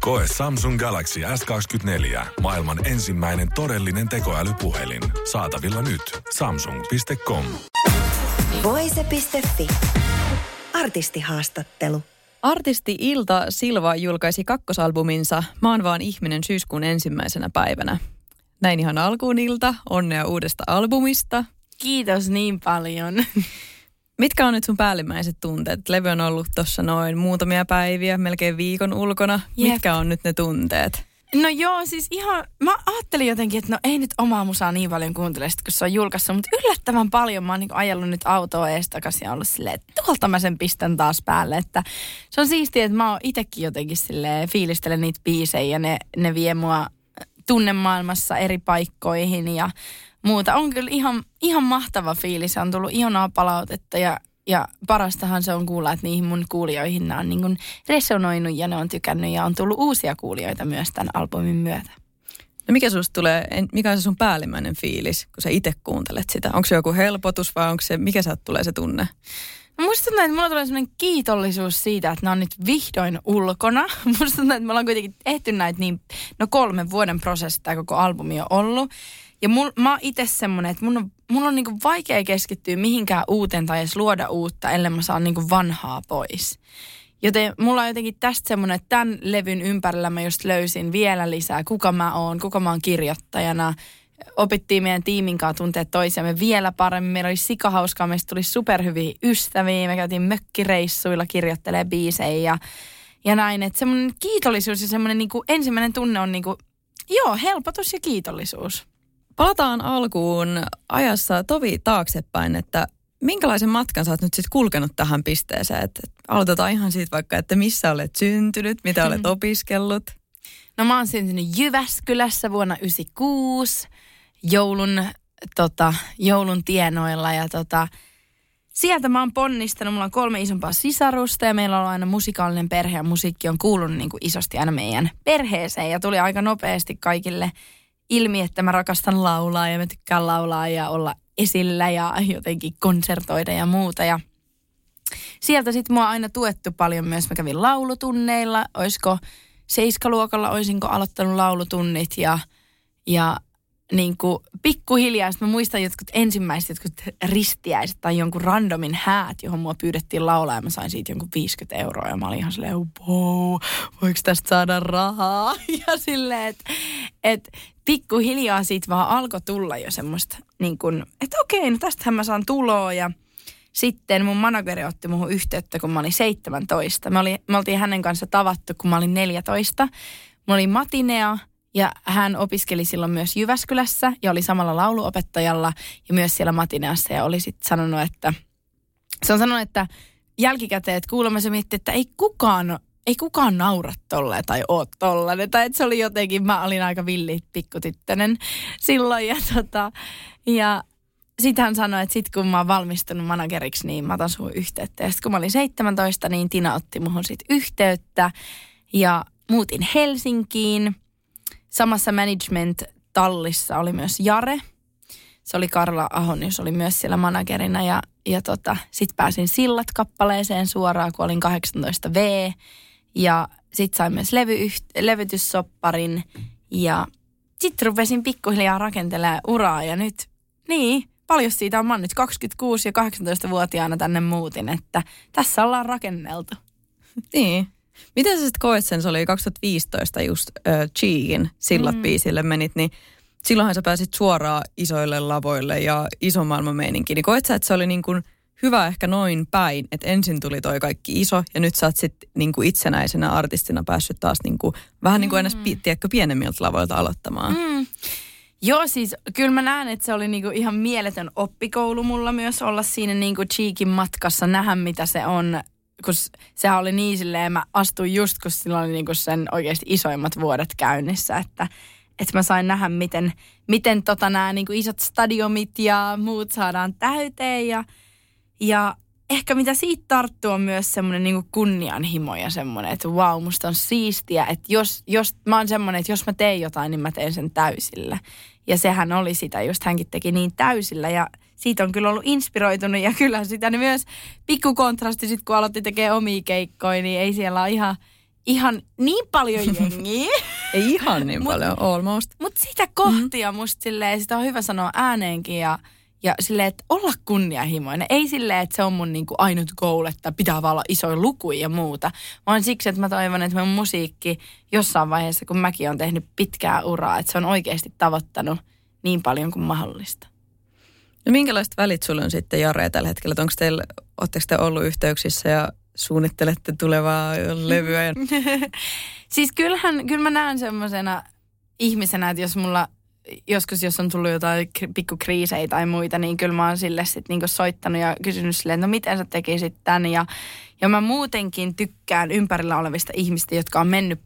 Koe Samsung Galaxy S24. Maailman ensimmäinen todellinen tekoälypuhelin. Saatavilla nyt. Samsung.com. Voise.fi. Artistihaastattelu. Artisti Ilta Silva julkaisi kakkosalbuminsa Maan vaan ihminen syyskuun 1. päivänä. Näin ihan alkuun, Ilta. Onnea uudesta albumista. Kiitos niin paljon. Mitkä on nyt sun päällimmäiset tunteet? Levy on ollut tuossa noin muutamia päiviä, melkein viikon ulkona. Yep. Mitkä on nyt ne tunteet? No joo, siis ihan, mä ajattelin jotenkin, että no ei nyt omaa musaa niin paljon kuuntele, kun se on julkaissut, mutta yllättävän paljon mä oon niinku ajellut nyt autoa eestakas ja ollut silleen, että tuolta mä sen pistän taas päälle, että se on siistiä, että mä oon itekin jotenkin silleen, fiilistelen niitä biisejä ja ne vie mua tunnemaailmassa eri paikkoihin ja muuta. On kyllä ihan mahtava fiilis, on tullut ihanaa palautetta ja parastahan se on kuulla, että niihin mun kuulijoihin nämä on niin kuin resonoinut ja ne on tykännyt ja on tullut uusia kuulijoita myös tämän albumin myötä. No mikä susta tulee, mikä on se sun päällimmäinen fiilis, kun sä itse kuuntelet sitä? Onko se joku helpotus vai onko se, mikä sä tulee se tunne? No musta tuntuu, että mulla tulee sellainen kiitollisuus siitä, että ne on nyt vihdoin ulkona. Musta tuntuu, että me ollaan kuitenkin tehty näitä niin, 3 vuoden prosessi tämä koko albumi on ollut. Ja mä oon itse semmoinen, että mun on niinku vaikea keskittyä mihinkään uuteen tai edes luoda uutta, ellei mä saa niinku vanhaa pois. Joten mulla on jotenkin tästä semmoinen, että tämän levyn ympärillä mä just löysin vielä lisää, kuka mä oon kirjoittajana. Opittiin meidän tiimin kanssa tuntea toisiamme vielä paremmin. Meillä oli sikahauskaa, meistä tuli superhyviä ystäviä. Me käytiin mökkireissuilla kirjoittelemaan biisejä ja näin. Että semmoinen kiitollisuus ja semmoinen niinku ensimmäinen tunne on niinku, joo, helpotus ja kiitollisuus. Palataan alkuun ajassa tovi taaksepäin, että minkälaisen matkan sä oot nyt sitten kulkenut tähän pisteeseen? Et aloitetaan ihan siitä vaikka, että missä olet syntynyt, mitä olet opiskellut? No mä oon syntynyt Jyväskylässä vuonna 1996 joulun tienoilla ja sieltä mä oon ponnistanut. Mulla on 3 isompaa sisarusta ja meillä on aina musikaalinen perhe ja musiikki on kuulunut niin kuin isosti aina meidän perheeseen ja tuli aika nopeasti kaikille ilmi, että mä rakastan laulaa ja mä tykkään laulaa ja olla esillä ja jotenkin konsertoida ja muuta. Ja sieltä sitten mua on aina tuettu paljon myös. Mä kävin laulutunneilla, olisiko 7-luokalla, olisinko aloittanut laulutunnit ja niin kuin pikkuhiljaa. Sitten mä muistan jotkut ristiäiset tai jonkun randomin häät, johon mua pyydettiin laulaa ja mä sain siitä jonkun 50 € ja mä olin ihan silleen, wow, voiko tästä saada rahaa? Ja silleen, että pikkuhiljaa siitä vaan alkoi tulla jo semmoista, niin kuin, että okei, no tästähän mä saan tuloa ja sitten mun manageri otti muhun yhteyttä, kun mä olin 17. Me oltiin hänen kanssa tavattu, kun mä olin 14. Mä olin Matinea. Ja hän opiskeli silloin myös Jyväskylässä ja oli samalla lauluopettajalla ja myös siellä Matineassa. Ja oli sitten sanonut, että se on sanonut, että jälkikäteen, että kuulemma se mietti, että ei kukaan naura tolle tai oo tollainen. Tai että se oli jotenkin, mä olin aika villi pikkutyttönen silloin ja sitten hän sanoi, että sitten kun mä oon valmistunut manageriksi, niin mä otan suhun yhteyttä. Ja sitten kun mä olin 17, niin Tina otti muhun sitten yhteyttä ja muutin Helsinkiin. Samassa management-tallissa oli myös Jare. Se oli Karla Ahonen, se oli myös siellä managerina. Ja sitten pääsin Sillat-kappaleeseen suoraan, kun olin 18V. Ja sitten sain myös levytyssopparin. Ja sitten rupesin pikkuhiljaa rakentelemaan uraa. Ja nyt, niin, paljon siitä on. Mä oon nyt 26 ja 18-vuotiaana tänne muutin, että tässä ollaan rakenneltu. Niin. Miten sä sitten koet sen? Se oli 2015 just Cheekin Sillat-biisille menit, niin silloinhan sä pääsit suoraan isoille lavoille ja ison maailman meininkiin. Niin koet sä, että se oli niin kuin hyvä ehkä noin päin, että ensin tuli toi kaikki iso ja nyt sä oot sitten niin kuin itsenäisenä artistina päässyt taas niin kuin, vähän niin kuin tiedätkö, pienemmiltä lavoilta aloittamaan? Mm. Joo, siis kyllä mä näen, että se oli niinku ihan mieletön oppikoulu mulla myös olla siinä niinku Cheekin matkassa, nähdä mitä se on. Kun sehän oli niin silleen, mä astuin just, kun silloin oli niin kuin sen oikeasti isoimmat vuodet käynnissä, että että mä sain nähdä, miten nämä niin kuin isot stadiumit ja muut saadaan täyteen. Ja ehkä mitä siitä tarttuu on myös semmoinen niin kuin kunnianhimo ja semmoinen, että vau, musta on siistiä. Että jos mä oon semmoinen, että jos mä teen jotain, niin mä teen sen täysillä. Ja sehän oli sitä, just hänkin teki niin täysillä ja siitä on kyllä ollut inspiroitunut ja kyllä sitä niin myös pikku kontrasti sitten, kun aloitti tekemään omia keikkoja, niin ei siellä ole ihan niin paljon jengiä. Ei ihan niin paljon, almost. Mutta sitä kohtia musta silleen, sitä on hyvä sanoa ääneenkin ja silleen, että olla kunnianhimoinen. Ei silleen, että se on mun niinku ainut goal, että pitää vaan olla isoja lukuja ja muuta. Vaan siksi, että mä toivon, että mun musiikki jossain vaiheessa, kun mäkin on tehnyt pitkää uraa, että se on oikeasti tavoittanut niin paljon kuin mahdollista. No minkälaiset välit sulla on sitten, Jare, tällä hetkellä? Oletteko te ollut yhteyksissä ja suunnittelette tulevaa levyä? Siis kyllä mä näen semmoisena ihmisenä, että jos mulla joskus, jos on tullut jotain pikkukriisejä tai muita, niin kyllä mä oon sille sit niinku soittanut ja kysynyt silleen, että no miten sä tekisit tän? Ja mä muutenkin tykkään ympärillä olevista ihmistä, jotka on mennyt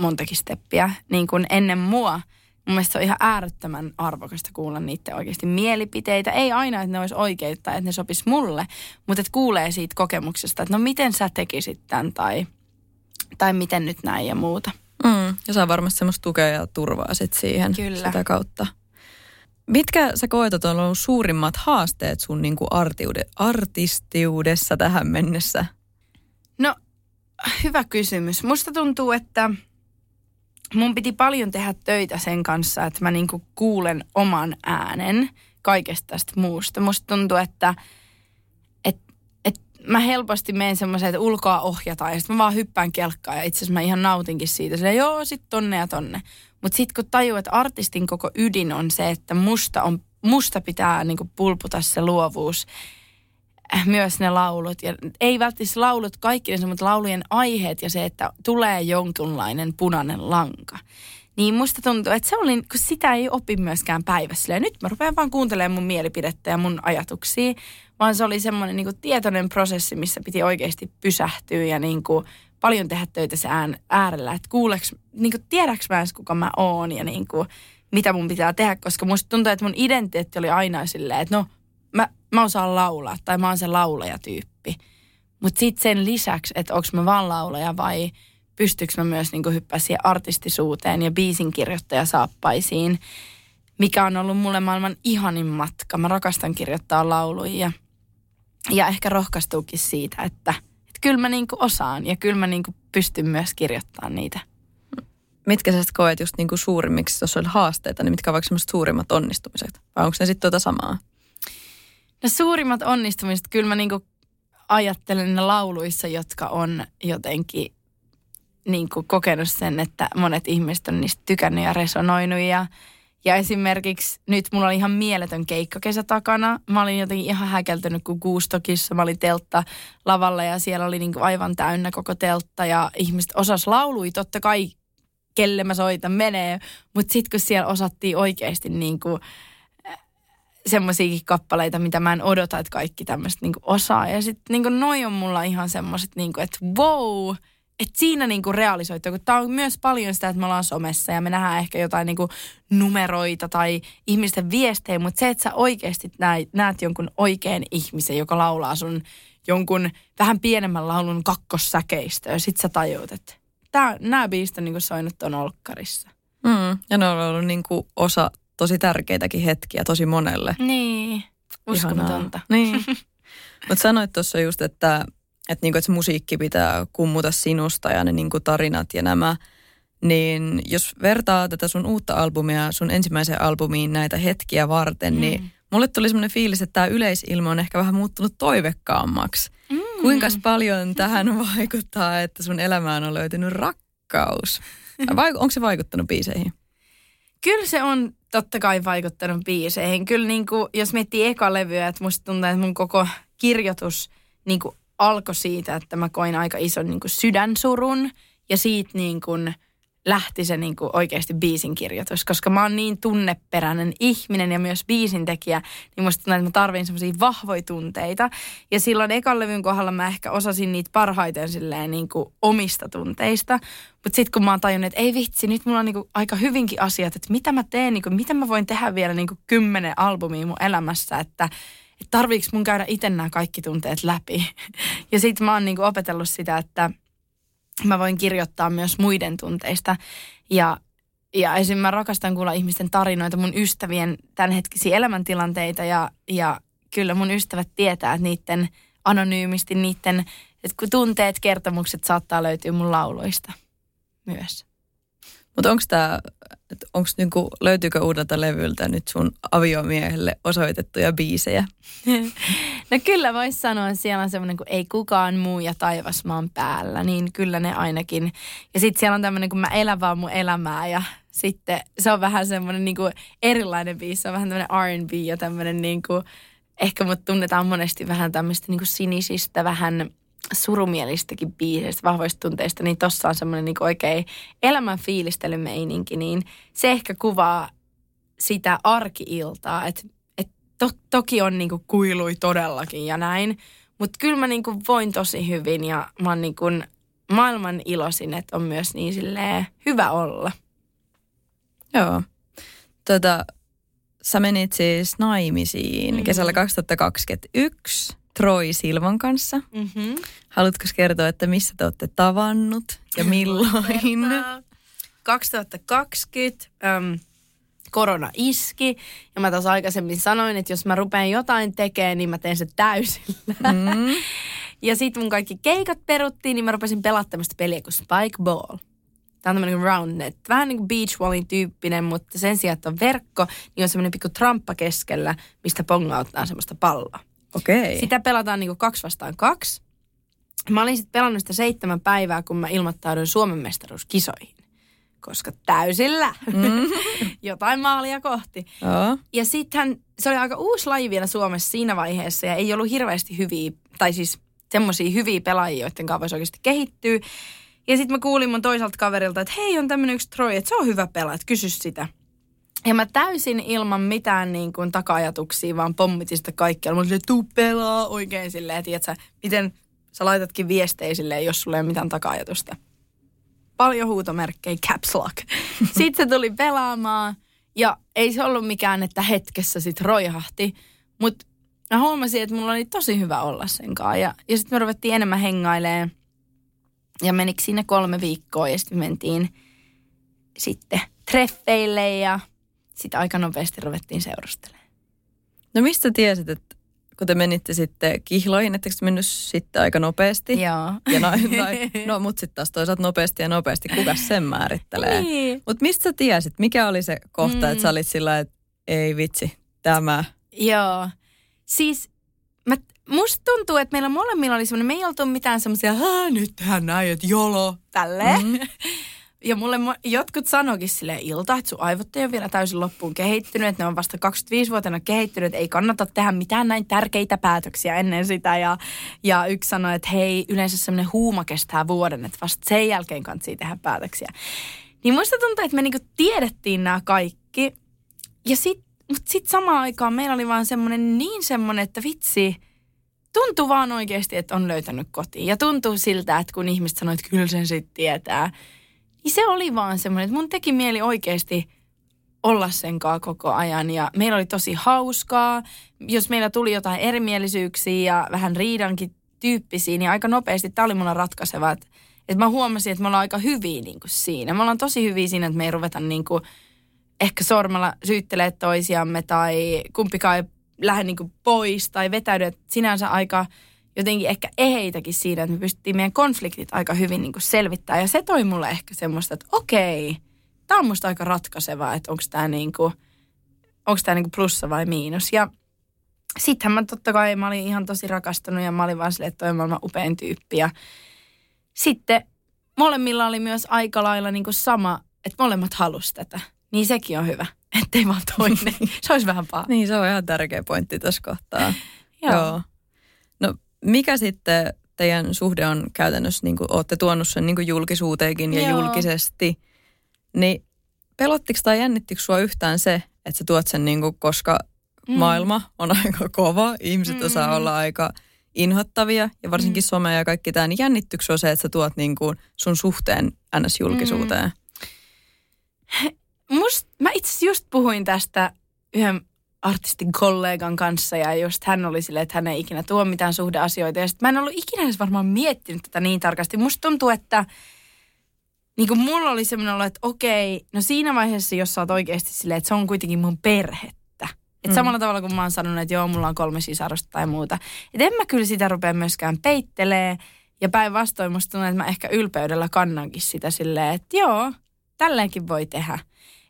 montakin steppiä niin kuin ennen mua. Mun mielestä se on ihan äärettömän arvokasta kuulla niiden oikeasti mielipiteitä. Ei aina, että ne olisi oikeita tai että ne sopisi mulle, mutta että kuulee siitä kokemuksesta, että no miten sä tekisit tämän tai miten nyt näin ja muuta. Ja saa varmasti semmoista tukea ja turvaa sit siihen. Kyllä. Sitä kautta. Mitkä sä koet, että on ollut suurimmat haasteet sun niinku artistiudessa tähän mennessä? No, hyvä kysymys. Musta tuntuu, että mun piti paljon tehdä töitä sen kanssa, että mä niinku kuulen oman äänen kaikesta tästä muusta. Musta tuntuu, että mä helposti menen semmoiseen, että ulkoa ohjataan ja sitten mä vaan hyppään kelkkaan ja itse asiassa mä ihan nautinkin siitä. Silleen, joo, sit tonne ja tonne. Mutta sitten kun tajuu, että artistin koko ydin on se, että musta pitää niinku pulputa se luovuus. Myös ne laulut, ja ei välttämättä laulut kaikki, mutta laulujen aiheet ja se, että tulee jonkunlainen punainen lanka. Niin musta tuntuu, että se oli, kun sitä ei opi myöskään päivässä. Ja nyt mä rupean vaan kuuntelemaan mun mielipidettä ja mun ajatuksia, vaan se oli semmoinen niin kuin tietoinen prosessi, missä piti oikeasti pysähtyä ja niin kuin paljon tehdä töitä sen äärellä. Että niin kuin tiedäks mä edes, kuka mä oon ja niin kuin mitä mun pitää tehdä, koska musta tuntuu, että mun identiteetti oli aina silleen, että no, mä osaan laulaa tai mä oon se laulajatyyppi. Mutta sitten sen lisäksi, että onko mä vaan laulaja vai pystyykö mä myös niinku hyppää siihen artistisuuteen ja biisinkirjoittajasaappaisiin, mikä on ollut mulle maailman ihanin matka. Mä rakastan kirjoittaa lauluja ja ehkä rohkaistuukin siitä, että kyllä mä niinku osaan ja kyllä mä niinku pystyn myös kirjoittamaan niitä. Mitkä sä koet just niinku suurimmiksi, jos on haasteita, niin mitkä on vaikka semmoiset suurimmat onnistumiset? Vai onko ne sitten tuota samaa? No suurimmat onnistumiset, kyllä mä niinku ajattelen ne lauluissa, jotka on jotenkin niinku kokenut sen, että monet ihmiset on niistä tykännyt ja resonoinut. Ja esimerkiksi nyt mulla oli ihan mieletön keikkakesä takana. Mä olin jotenkin ihan häkeltynyt, kun Guus Tokissa mä olin teltta lavalla ja siellä oli niinku aivan täynnä koko teltta. Ja ihmiset osas laului, totta kai kelle mä soitan menee, mutta sitten kun siellä osattiin oikeasti niinku semmoisiakin kappaleita, mitä mä en odota, että kaikki tämmöistä niinku osaa. Ja sitten niinku noi on mulla ihan semmoiset, niinku, että wow, että siinä niinku realisoituu. Tämä on myös paljon sitä, että me ollaan somessa ja me nähdään ehkä jotain niinku numeroita tai ihmisten viestejä, mutta se, että sä oikeasti näet jonkun oikean ihmisen, joka laulaa sun jonkun vähän pienemmän laulun kakkossäkeistöä, sit sä tajut, että nämä biisit on niinku soinut ton olkkarissa. Ja ne on ollut niinku osa tosi tärkeitäkin hetkiä tosi monelle. Niin, uskomatonta. Niin. Mutta sanoit tuossa just, että se musiikki pitää kummuta sinusta ja ne niinku tarinat ja nämä. Niin jos vertaa tätä sun uutta albumia sun ensimmäiseen albumiin näitä hetkiä varten, niin mulle tuli semmoinen fiilis, että tämä yleisilma on ehkä vähän muuttunut toivekkaammaksi. Kuinka paljon tähän vaikuttaa, että sun elämään on löytynyt rakkaus? Onko se vaikuttanut biiseihin? Kyllä se on totta kai vaikuttanut biiseihin. Kyllä niin kuin, jos miettii eka levyä, että musta tuntuu, että mun koko kirjoitus niin kuin alkoi siitä, että mä koin aika ison niin kuin sydänsurun ja siitä niin kuin lähti se niin kuin oikeasti biisin kirjoitus, koska mä oon niin tunneperäinen ihminen ja myös biisintekijä, niin musta tuntuu, että mä tarvin semmosia vahvoja tunteita. Ja silloin ekan levyn kohdalla mä ehkä osasin niitä parhaiten silleen niin kuin omista tunteista, mutta sitten kun mä oon tajunnut, että ei vitsi, nyt mulla on niin kuin aika hyvinkin asiat, että mitä mä teen, niin kuin, mitä mä voin tehdä vielä niin kuin 10 albumia mun elämässä, että tarviiko mun käydä itse nämä kaikki tunteet läpi. Ja sitten mä oon niin kuin opetellut sitä, että mä voin kirjoittaa myös muiden tunteista ja esim. Mä rakastan kuulla ihmisten tarinoita, mun ystävien tämänhetkisiä elämäntilanteita ja kyllä mun ystävät tietää, että niiden anonyymisti, niiden että tunteet, kertomukset saattaa löytyä mun lauluista myös. Mutta onko löytyykö uudelta levyltä nyt sun aviomiehelle osoitettuja biisejä? No kyllä voisi sanoa, että siellä on semmoinen kuin Ei kukaan muu ja Taivas maan päällä, niin kyllä ne ainakin. Ja sitten siellä on tämmöinen kuin Mä elän vaan mun elämää ja sitten se on vähän semmoinen niin kuin erilainen biisi, se on vähän tämmöinen R&B ja tämmöinen niin kuin, ehkä mut tunnetaan monesti vähän tämmöistä niin kuin sinisistä, vähän surumielistäkin biiseistä, vahvoista tunteista, niin tossa on semmoinen niin oikein elämän fiilistelymeininki, niin se ehkä kuvaa sitä arki-iltaa, että toki on niin kuin kuilui todellakin ja näin, mutta kyllä mä niin kuin voin tosi hyvin ja mä oon niin kuin maailman iloisin, että on myös niin silleen hyvä olla. Joo. Sä menit siis naimisiin kesällä 2021. Troi Silvan kanssa. Mm-hmm. Haluatko kertoa, että missä te olette tavannut ja milloin? 2020 korona iski ja mä taas aikaisemmin sanoin, että jos mä rupean jotain tekemään, niin mä teen se täysillä. Mm. Ja sit mun kaikki keikat peruttiin, niin mä rupesin pelaamaan tämmöistä peliä kuin Spike Ball. Tämä on tämmöinen roundnet, vähän niin kuin beachvolleyn tyyppinen, mutta sen sijaan, että on verkko, niin on semmoinen pikku tramppa keskellä, mistä pongauttaa semmoista palloa. Okei. Sitä pelataan niinku 2 vastaan 2. Mä olin sitten pelannut sitä 7 päivää, kun mä ilmoittauduin Suomen mestaruuskisoihin. Koska täysillä. Mm. Jotain maalia kohti. Oh. Ja sitten se oli aika uusi laji vielä Suomessa siinä vaiheessa ja ei ollut hirveästi hyviä, tai siis semmosia hyviä pelaajia, joiden kanssa voisi oikeasti kehittyä. Ja sitten mä kuulin mun toiselta kaverilta, että hei, on tämmönen yksi Troi, että se on hyvä pelaa, että kysy sitä. Ja mä täysin ilman mitään niin kuin taka-ajatuksia, vaan pommitin sitä kaikkialla. Mä olin silleen, tuu pelaa oikein silleen, tiiätsä, miten sä laitatkin viestejä silleen, jos sulla ei ole mitään taka-ajatusta. Paljon huutomerkkejä, caps lock. Sitten se tuli pelaamaan ja ei se ollut mikään, että hetkessä sit roihahti. Mutta mä huomasin, että mulla oli tosi hyvä olla sen kanssa. Ja sitten me ruvettiin enemmän hengailemaan ja menikö siinä 3 viikkoa ja sitten mentiin sitten treffeille ja sitten aika nopeasti ruvettiin seurustelemaan. No mistä tiesit, että kun te menitte sitten kihloihin, etteikö te mennyt sitten aika nopeasti? Joo. Ja no mut sitten taas toisaalta nopeasti ja nopeasti, kuka sen määrittelee? Niin. Mut mistä sä tiesit, mikä oli se kohta, että sä olit sillä, että ei vitsi, tämä? Joo. Siis musta tuntuu, että meillä molemmilla oli semmoinen, me ei oltu mitään semmoisia, nyt tehdään näin, että jolo, tälleen. Mm. Ja mulle jotkut sanoikin silleen Ilta, että sun aivot ei ole vielä täysin loppuun kehittynyt, että ne on vasta 25-vuotiaana kehittynyt, että ei kannata tehdä mitään näin tärkeitä päätöksiä ennen sitä. Ja yksi sanoi, että hei, yleensä semmoinen huuma kestää vuoden, että vasta sen jälkeen kannattaa tehdä päätöksiä. Niin musta tuntuu, että me niinku tiedettiin nämä kaikki. Mutta sitten samaan aikaan meillä oli vaan semmoinen, että vitsi, tuntuu vaan oikeasti, että on löytänyt kotiin. Ja tuntuu siltä, että kun ihmiset sanoo, että kyllä sen sitten tietää. Niin se oli vaan semmoinen, että mun teki mieli oikeasti olla sen kaa koko ajan ja meillä oli tosi hauskaa. Jos meillä tuli jotain erimielisyyksiä ja vähän riidankin tyyppisiä, niin aika nopeasti tämä oli mulla ratkaiseva. Että mä huomasin, että me ollaan aika hyviä niin kuin siinä. Me ollaan tosi hyviä siinä, että me ei ruveta niin kuin ehkä sormella syyttelee toisiamme tai kumpikaan ei lähde niin kuin pois tai vetäydy. Että sinänsä aika jotenkin ehkä eheitäkin siinä, että me pystyttiin meidän konfliktit aika hyvin niin kuin selvittämään. Ja se toi mulle ehkä semmoista, että okei, tää on musta aika ratkaisevaa, että onko tää niin kuin plussa vai miinus. Ja sittenhän mä totta kai, mä olin ihan tosi rakastunut ja mä olin vaan silleen, että toi on maailman upein tyyppi. Ja sitten molemmilla oli myös aika lailla niin kuin sama, että molemmat halusi tätä. Niin sekin on hyvä, ettei vaan toinen. Se olisi vähän paha. Niin, se on ihan tärkeä pointti tässä kohtaa. Joo. No mikä sitten teidän suhde on käytännössä, niin kuin, ootte tuonut sen niin kuin julkisuuteenkin ja julkisesti, Niin pelottiko tai jännittikö sua yhtään se, että sä tuot sen niinku, koska maailma on aika kova, ihmiset osaa olla aika inhottavia ja varsinkin somea ja kaikki tämä, niin jännittikö sua se, että sä tuot niinku sun suhteen NS-julkisuuteen? Mä itse asiassa just puhuin tästä yhden artistikollegan kanssa ja just hän oli silleen, että hän ei ikinä tuo mitään suhdeasioita ja sit mä en ollut ikinä edes varmaan miettinyt tätä niin tarkasti. Musta tuntuu, että niin kuin mulla oli semmoinen olo, että okei, no siinä vaiheessa, jos sä oot oikeasti silleen, että se on kuitenkin mun perhettä. Että samalla tavalla kuin mä oon sanonut, että joo, mulla on 3 sisarusta tai muuta. Että en mä kyllä sitä rupea myöskään peittelee. Ja päinvastoin musta tuntuu, että mä ehkä ylpeydellä kannankin sitä silleen, että joo, tälleenkin voi tehdä.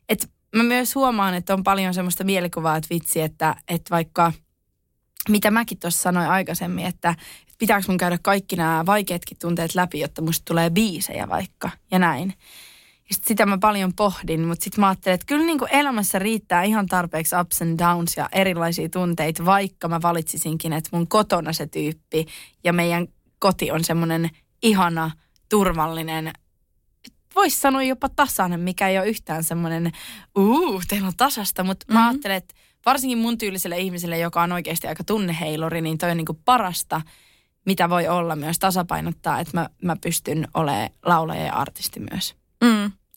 Että mä myös huomaan, että on paljon semmoista mielikuvaa, että vitsi, että vaikka mitä mäkin tuossa sanoin aikaisemmin, että pitääkö mun käydä kaikki nämä vaikeatkin tunteet läpi, jotta musta tulee biisejä vaikka ja näin. Ja sit sitä mä paljon pohdin, mutta sit mä ajattelin, että kyllä niin kuin elämässä riittää ihan tarpeeksi ups and downs ja erilaisia tunteita, vaikka mä valitsisinkin, että mun kotona se tyyppi ja meidän koti on semmoinen ihana, turvallinen, voisi sanoa jopa tasainen, mikä ei ole yhtään semmoinen, teillä on tasasta, mutta mä ajattelen, että varsinkin mun tyyliselle ihmiselle, joka on oikeasti aika tunneheiluri, niin toi on niin kuin parasta, mitä voi olla myös tasapainottaa, että mä pystyn olemaan laulaja ja artisti myös.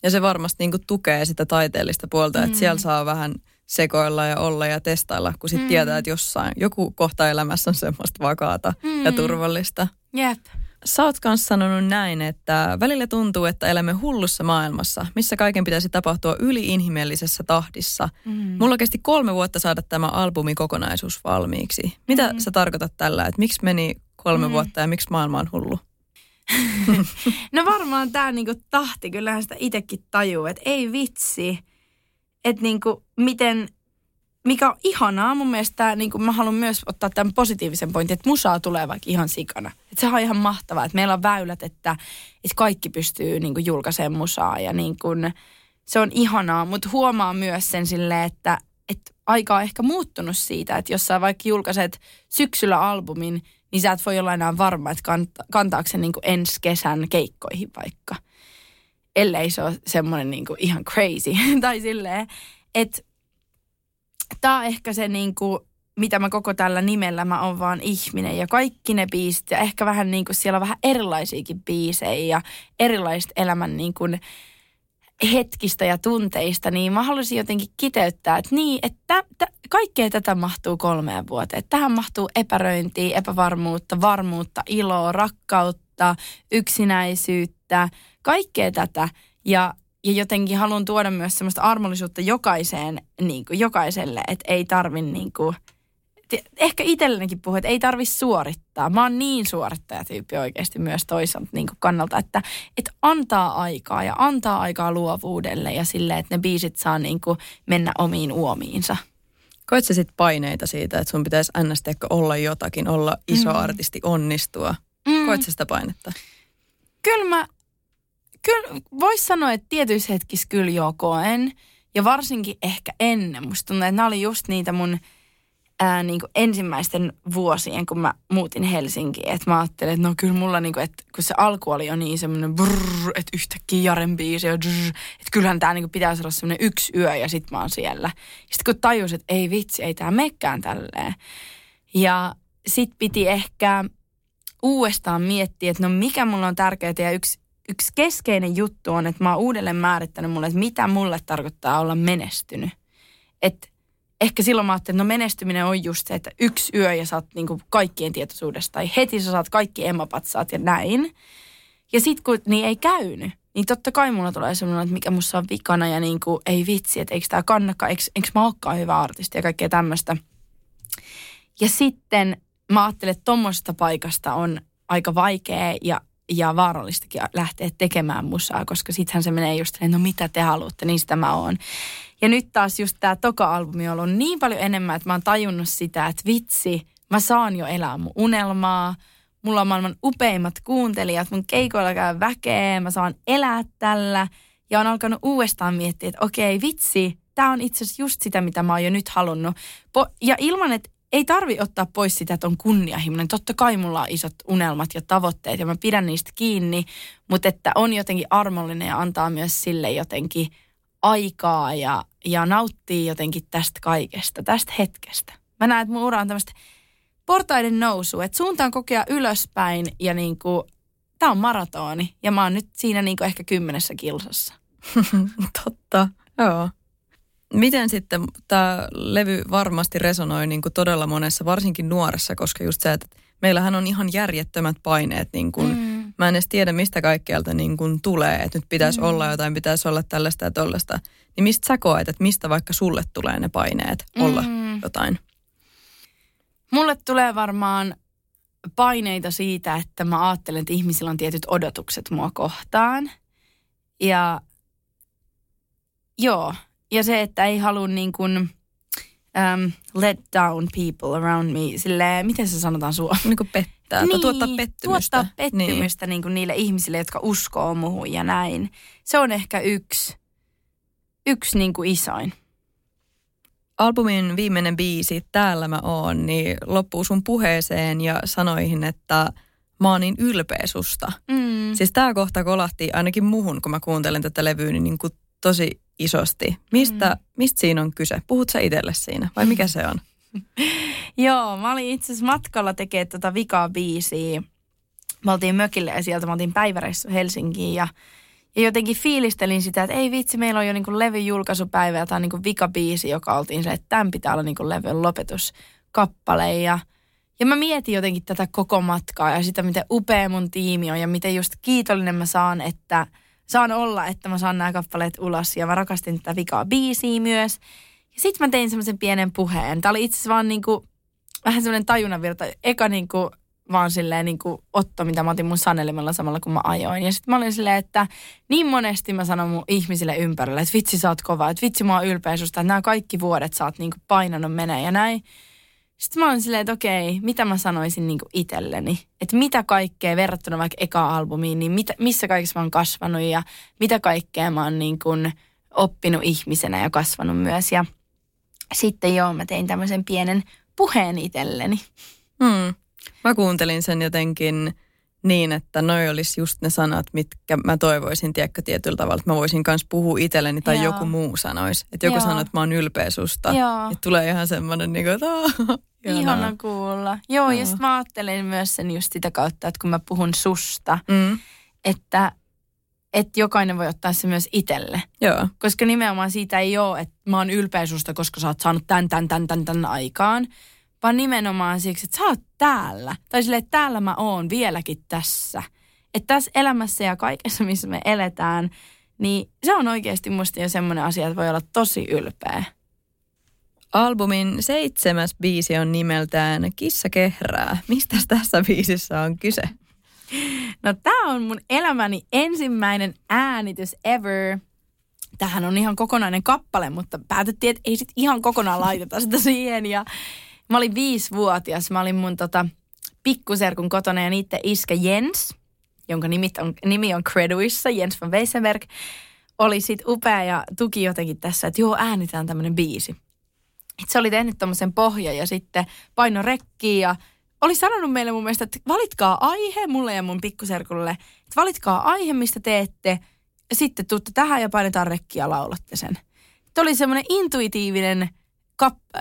Ja se varmasti niin kuin tukee sitä taiteellista puolta, että siellä saa vähän sekoilla ja olla ja testailla, kun sitten tietää, että jossain joku kohta elämässä on semmoista vakaata ja turvallista. Jep. Sä oot kanssa sanonut näin, että välillä tuntuu, että elämme hullussa maailmassa, missä kaiken pitäisi tapahtua yliinhimillisessä tahdissa. Mulla kesti 3 vuotta saada tämä albumikokonaisuus valmiiksi. Mitä sä tarkoitat tällä, että miksi meni 3 vuotta ja miksi maailma on hullu? No varmaan tää niinku tahti, kyllähän sitä itsekin tajuu, että ei vitsi, että niinku miten... Mikä on ihanaa mun mielestä, niin kuin mä haluan myös ottaa tämän positiivisen pointin, että musaa tulee vaikka ihan sikana. Että sehän on ihan mahtavaa, että meillä on väylät, että kaikki pystyy niin kuin julkaisemaan musaa ja niin kuin, se on ihanaa. Mutta huomaa myös sen silleen, että aika on ehkä muuttunut siitä, että jos sä vaikka julkaiset syksyllä albumin, niin sä et voi olla enää varma, että kantaako se niin kuin ensi kesän keikkoihin vaikka. Ellei se ole semmoinen niin kuin ihan crazy tai silleen, että... Tämä on ehkä se, niin kuin, mitä mä koko tällä nimellä, mä oon vaan ihminen ja kaikki ne biisit ja ehkä vähän niin kuin siellä on vähän erilaisiakin biisejä ja erilaiset elämän niin kuin hetkistä ja tunteista, niin mä halusin jotenkin kiteyttää, että niin, että kaikkea tätä mahtuu 3 vuoteen. Tähän mahtuu epäröintiä, epävarmuutta, varmuutta, iloa, rakkautta, yksinäisyyttä, kaikkea tätä ja jotenkin haluan tuoda myös semmoista armollisuutta jokaiseen, niin kuin jokaiselle, että ei tarvi niin kuin, ehkä itsellenkin puhua, että ei tarvi suorittaa. Mä oon niin suorittajatyyppi oikeasti myös toisaalta niin kuin kannalta, että antaa aikaa luovuudelle ja silleen, että ne biisit saa niin kuin mennä omiin uomiinsa. Koet sä sit paineita siitä, että sun pitäisi ennästeekö olla jotakin, olla iso artisti, onnistua? Koet sä sitä painetta? Kyllä voisi sanoa, että tietyissä hetkissä kyllä joo koen, ja varsinkin ehkä ennen. Musta tuntuu, että nämä oli just niitä mun niin kuin ensimmäisten vuosien, kun mä muutin Helsinkiin. Että mä ajattelin, että no kyllä mulla, niin kuin, että kun se alku oli jo niin semmoinen brrr, että yhtäkkiä Jaren biisi, että kyllähän tää niin kuin pitäisi olla semmoinen 1 yö, ja sit mä oon siellä. Sitten kun tajus, että ei vitsi, ei tää meekään tälleen. Ja sit piti ehkä uudestaan miettiä, että no mikä mulla on tärkeää, ja yksi keskeinen juttu on, että mä oon uudelleen määrittänyt mulle, että mitä mulle tarkoittaa olla menestynyt. Et ehkä silloin mä ajattelin, että no menestyminen on just se, että 1 yö ja sä oot niinku kaikkien tietoisuudesta. Tai heti sä saat kaikki emapatsaat ja näin. Ja sit kun niin ei käynyt, niin totta kai mulla tulee semmoinen, että mikä musta on vikana ja niinku ei vitsi, että eikö tää kannakaan, eikö mä olekaan hyvä artisti ja kaikkea tämmöistä. Ja sitten mä ajattelin, että tommosesta paikasta on aika vaikea ja vaarallistakin lähteä tekemään musaa, koska sittenhän se menee just, no mitä te haluatte, niin sitä mä oon. Ja nyt taas just tää toka-albumi on ollut niin paljon enemmän, että mä oon tajunnut sitä, että vitsi, mä saan jo elää mun unelmaa, mulla on maailman upeimmat kuuntelijat, mun keikoilla käy väkeä, mä saan elää tällä, ja on alkanut uudestaan miettiä, että okei, vitsi, tää on itse asiassa just sitä, mitä mä oon jo nyt halunnut. Ja ilman, että ei tarvi ottaa pois sitä, että on kunnianhimoinen. Totta kai mulla on isot unelmat ja tavoitteet ja mä pidän niistä kiinni, mutta että on jotenkin armollinen ja antaa myös sille jotenkin aikaa ja nauttii jotenkin tästä kaikesta, tästä hetkestä. Mä näen, että mun ura on tämmöistä portaiden nousu, että suuntaan kokea ylöspäin ja niin kuin, tää on maratoni ja mä oon nyt siinä niin kuin ehkä 10 kilsassa. Totta, joo. Miten sitten tämä levy varmasti resonoi niin kuin todella monessa, varsinkin nuoressa, koska just se, että meillähän on ihan järjettömät paineet. Niin kuin, mä en edes tiedä, mistä kaikkialta niin kuin tulee, että nyt pitäisi olla jotain, pitäisi olla tällaista ja tollaista. Niin mistä sä koet, että mistä vaikka sulle tulee ne paineet olla jotain? Mulle tulee varmaan paineita siitä, että mä ajattelen, että ihmisillä on tietyt odotukset mua kohtaan. Ja joo. Ja se, että ei halua niin kuin let down people around me. Silleen, miten se sanotaan suomeksi? Niin kuin pettää. Niin, tuottaa pettymystä. Tuottaa pettymystä niin kuin niille ihmisille, jotka uskoo muuhun ja näin. Se on ehkä yksi niin kuin isoin. Albumin viimeinen biisi, Täällä mä oon, niin loppuu sun puheeseen ja sanoihin, että mä oon niin ylpeä susta. Siis tää kohta kolahti ainakin muhun, kun mä kuuntelen tätä levyä, niin kuin tosi isosti. Mistä siinä on kyse? Puhut sä itselle siinä vai mikä se on? Joo, mä olin itse asiassa matkalla tekemään tota vikaa biisiä. Mä oltiin mökille ja sieltä mä oltiin päiväreissu Helsinkiin ja jotenkin fiilistelin sitä, että ei vitsi, meillä on jo niinku levyn julkaisupäivä ja tää on niinku vika biisi, joka oltiin se, että tämän pitää olla niinku levyn lopetuskappale ja mä mietin jotenkin tätä koko matkaa ja sitä, miten upea mun tiimi on ja miten just kiitollinen mä saan olla, että mä saan nämä kappaleet ulos ja mä rakastin tätä vikaa biisiä myös. Ja sit mä tein semmoisen pienen puheen. Tää oli itse asiassa vaan niinku, vähän semmoinen tajunanvirta. Eka niinku, vaan silleen niinku otto, mitä mä otin mun sanelimella samalla kun mä ajoin. Ja sit mä olin silleen, että niin monesti mä sanon mun ihmisille ympärille, että vitsi sä oot kova, että vitsi mä oon ylpeä susta, että nämä kaikki vuodet sä oot niinku painanut menee ja näin. Sitten mä olin silleen, että okei, mitä mä sanoisin niinku itselleni? Että mitä kaikkea verrattuna vaikka ekaan albumiin, niin missä kaikessa mä oon kasvanut ja mitä kaikkea mä oon niinku oppinut ihmisenä ja kasvanut myös. Ja sitten joo, mä tein tämmöisen pienen puheen itselleni. Mä kuuntelin sen jotenkin niin, että noi olisi just ne sanat, mitkä mä toivoisin, tiedätkö, tietyllä tavalla, että mä voisin kanssa puhua itselleni tai joku muu sanoisi. Että joku sanoo, että mä oon ylpeä susta. Että tulee ihan semmoinen niin kuin, että ihana kuulla. Joo, ja sitten mä ajattelin myös sen just sitä kautta, että kun mä puhun susta, että jokainen voi ottaa se myös itselle. Joo. Koska nimenomaan siitä ei ole, että mä oon ylpeä susta, koska sä oot saanut tämän aikaan. Vaan nimenomaan siksi, että sä oot täällä. Tai silleen, että täällä mä oon vieläkin tässä. Että tässä elämässä ja kaikessa, missä me eletään, niin se on oikeasti musta jo semmoinen asia, että voi olla tosi ylpeä. Albumin 7. biisi on nimeltään Kissa kehrää. Mistä tässä biisissä on kyse? No tää on mun elämäni ensimmäinen äänitys ever. Tämähän on ihan kokonainen kappale, mutta päätettiin, että ei sit ihan kokonaan laiteta sitä siihen ja... Mä olin 5-vuotias. Mä olin mun pikkuserkun kotona ja niitten iskä Jens, jonka nimi on Creduissa, Jens van Weisenberg, oli sit upea ja tuki jotenkin tässä, että joo, äänitään tämmönen biisi. Et se oli tehnyt tommosen pohjan ja sitten paino rekkiin ja oli sanonut meille mun mielestä, että valitkaa aihe mulle ja mun pikkuserkulle, että valitkaa aihe, mistä teette, ja sitten tuutte tähän ja painetaan rekkiä ja laulatte sen. Et oli semmonen intuitiivinen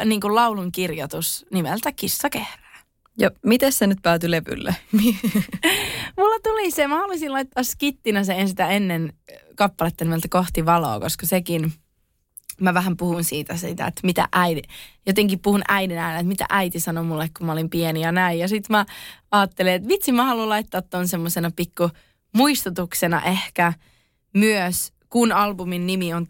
niin kuin laulun kirjoitus nimeltä Kissa kehrää. Ja miten se nyt päätyi levylle? Mulla tuli se, mä haluaisin laittaa skittinä sen sitä ennen kappaletta nimeltä Kohti valoa, koska sekin, mä vähän puhun siitä, että mitä äiti, jotenkin puhun äidin ääneen, että mitä äiti sanoi mulle, kun mä olin pieni ja näin. Ja sit mä ajattelin, että vitsi, mä haluan laittaa ton semmosena pikku muistutuksena ehkä myös, kun albumin nimi on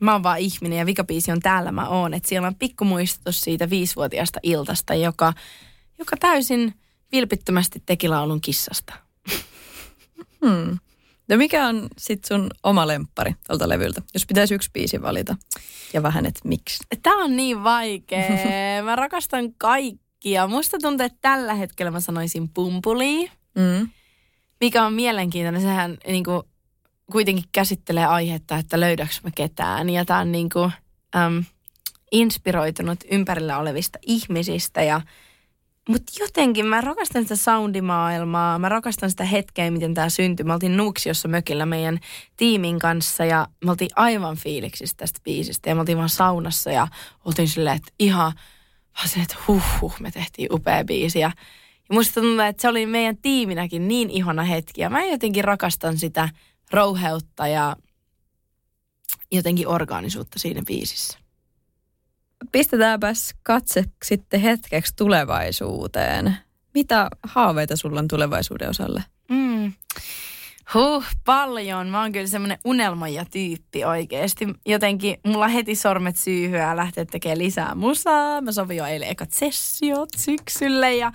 Mä oon vaan ihminen ja vikabiisi on Täällä mä oon. Että siellä on pikkumuistutus siitä 5-vuotiaasta Iltasta, joka täysin vilpittömästi teki laulun kissasta. No mikä on sit sun oma lemppari tältä levyltä, jos pitäisi yksi biisi valita? Ja vähän, että miksi? Tää on niin vaikea. Mä rakastan kaikkia. Musta tuntuu, että tällä hetkellä mä sanoisin Pumpuli, mikä on mielenkiintoinen. Sehän niinku... Kuitenkin käsittelee aihetta, että löydäks mä ketään. Ja tää on niinku inspiroitunut ympärillä olevista ihmisistä ja mutta jotenkin mä rakastan sitä soundimaailmaa, mä rakastan sitä hetkeä, miten tää syntyi. Me oltiin Nuksiossa mökillä meidän tiimin kanssa ja me oltiin aivan fiiliksissä tästä biisistä. Ja me oltiin vaan saunassa ja oltiin silleen, että ihan vaan silleen, että me tehtiin upea biisi. Ja musta tuntuu, että se oli meidän tiiminäkin niin ihana hetki. Ja mä jotenkin rakastan sitä rouheutta ja jotenkin orgaanisuutta siinä biisissä. Pistetäänpäs katse sitten hetkeksi tulevaisuuteen. Mitä haaveita sulla on tulevaisuuden osalle? Paljon. Mä oon kyllä semmoinen unelmoijatyyppi oikeesti. Jotenkin mulla heti sormet syyhyä lähtee tekemään lisää musaa. Mä sovin jo eilen ekat sessiot syksylle ja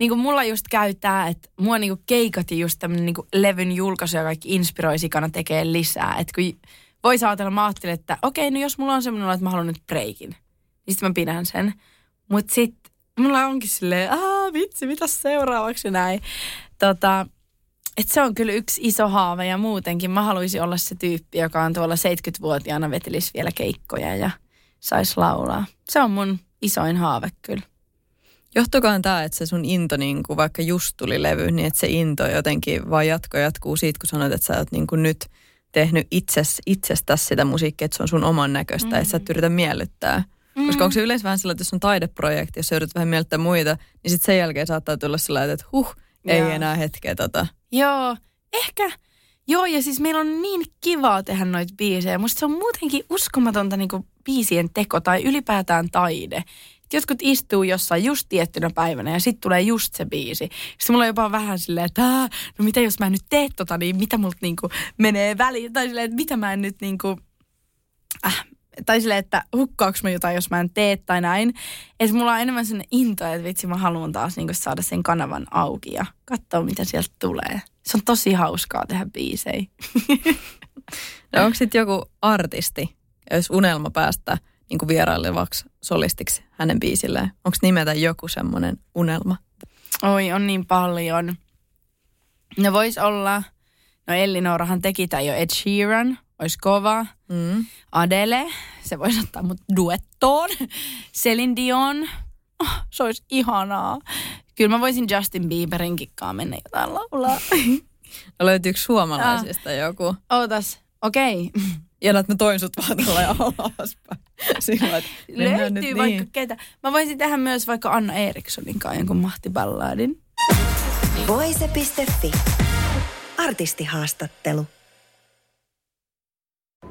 niinku mulla just käy tää, että mua niinku keikat ja just tämmönen niinku levyn julkaisu ja kaikki inspiroi sikana tekemään lisää. Et kun voisi ajatella, mä ajattelin, että okei, no jos mulla on semmoinen, että mä haluan nyt breikin. Sitten mä pidän sen. Mut sit mulla onkin silleen, vitsi, mitäs seuraavaksi näin. Et se on kyllä yksi iso haave ja muutenkin. Mä haluaisin olla se tyyppi, joka on tuolla 70-vuotiaana vetelisi vielä keikkoja ja sais laulaa. Se on mun isoin haave kyllä. Johtuukohan tää, että se sun into, niin kun vaikka just tuli levy, niin että se into jotenkin vaan jatkuu siitä, kun sanoit, että sä oot niin kun nyt tehnyt itsestä sitä musiikkia, että se on sun oman näköistä, että sä et yritä miellyttää. Koska onko se yleensä vähän sellainen, että jos on taideprojekti, jos sä yrität vähän miellyttää muita, niin sitten sen jälkeen saattaa tulla sellainen, että ei enää hetkeä tota. Joo, ehkä. Joo, ja siis meillä on niin kivaa tehdä noita biisejä. Musta se on muutenkin uskomatonta niinku biisien teko tai ylipäätään taide. Jotkut istuu jossain just tiettynä päivänä ja sitten tulee just se biisi. Sitten mulla on jopa vähän silleen, että no mitä jos mä en nyt tee tota, niin mitä multa niinku menee väliin? Tai silleen, että mitä mä en nyt niinku... Tai silleen, että hukkaanko mä jotain, jos mä en tee tai näin. Et mulla on enemmän sellainen into, että vitsi mä haluan taas niinku saada sen kanavan auki ja katsoa mitä sieltä tulee. Se on tosi hauskaa tehdä biisejä. No onko sit joku artisti, jos unelma päästä niinku vierailevaksi solistiksi hänen biisilleen? Onko nimetä joku semmoinen unelma? Oi, on niin paljon. No vois olla, no Ellinoorhan teki tää jo Ed Sheeran. Ois kova. Adele, se voisi ottaa mut duettoon. Celine Dion, se olisi ihanaa. Kyllä mä voisin Justin Bieberin kikkaan mennä jotain laulaa. No löytyykö suomalaisista joku? Ootas, okei. Ja että mä toin sut vaan tollaan alaspäin. Löytyy vaikka niin. Ketä. Mä voisin tehdä myös vaikka Anna Erikssonin kanssa jonkun mahtiballadin. Voise.fi. Artistihaastattelu.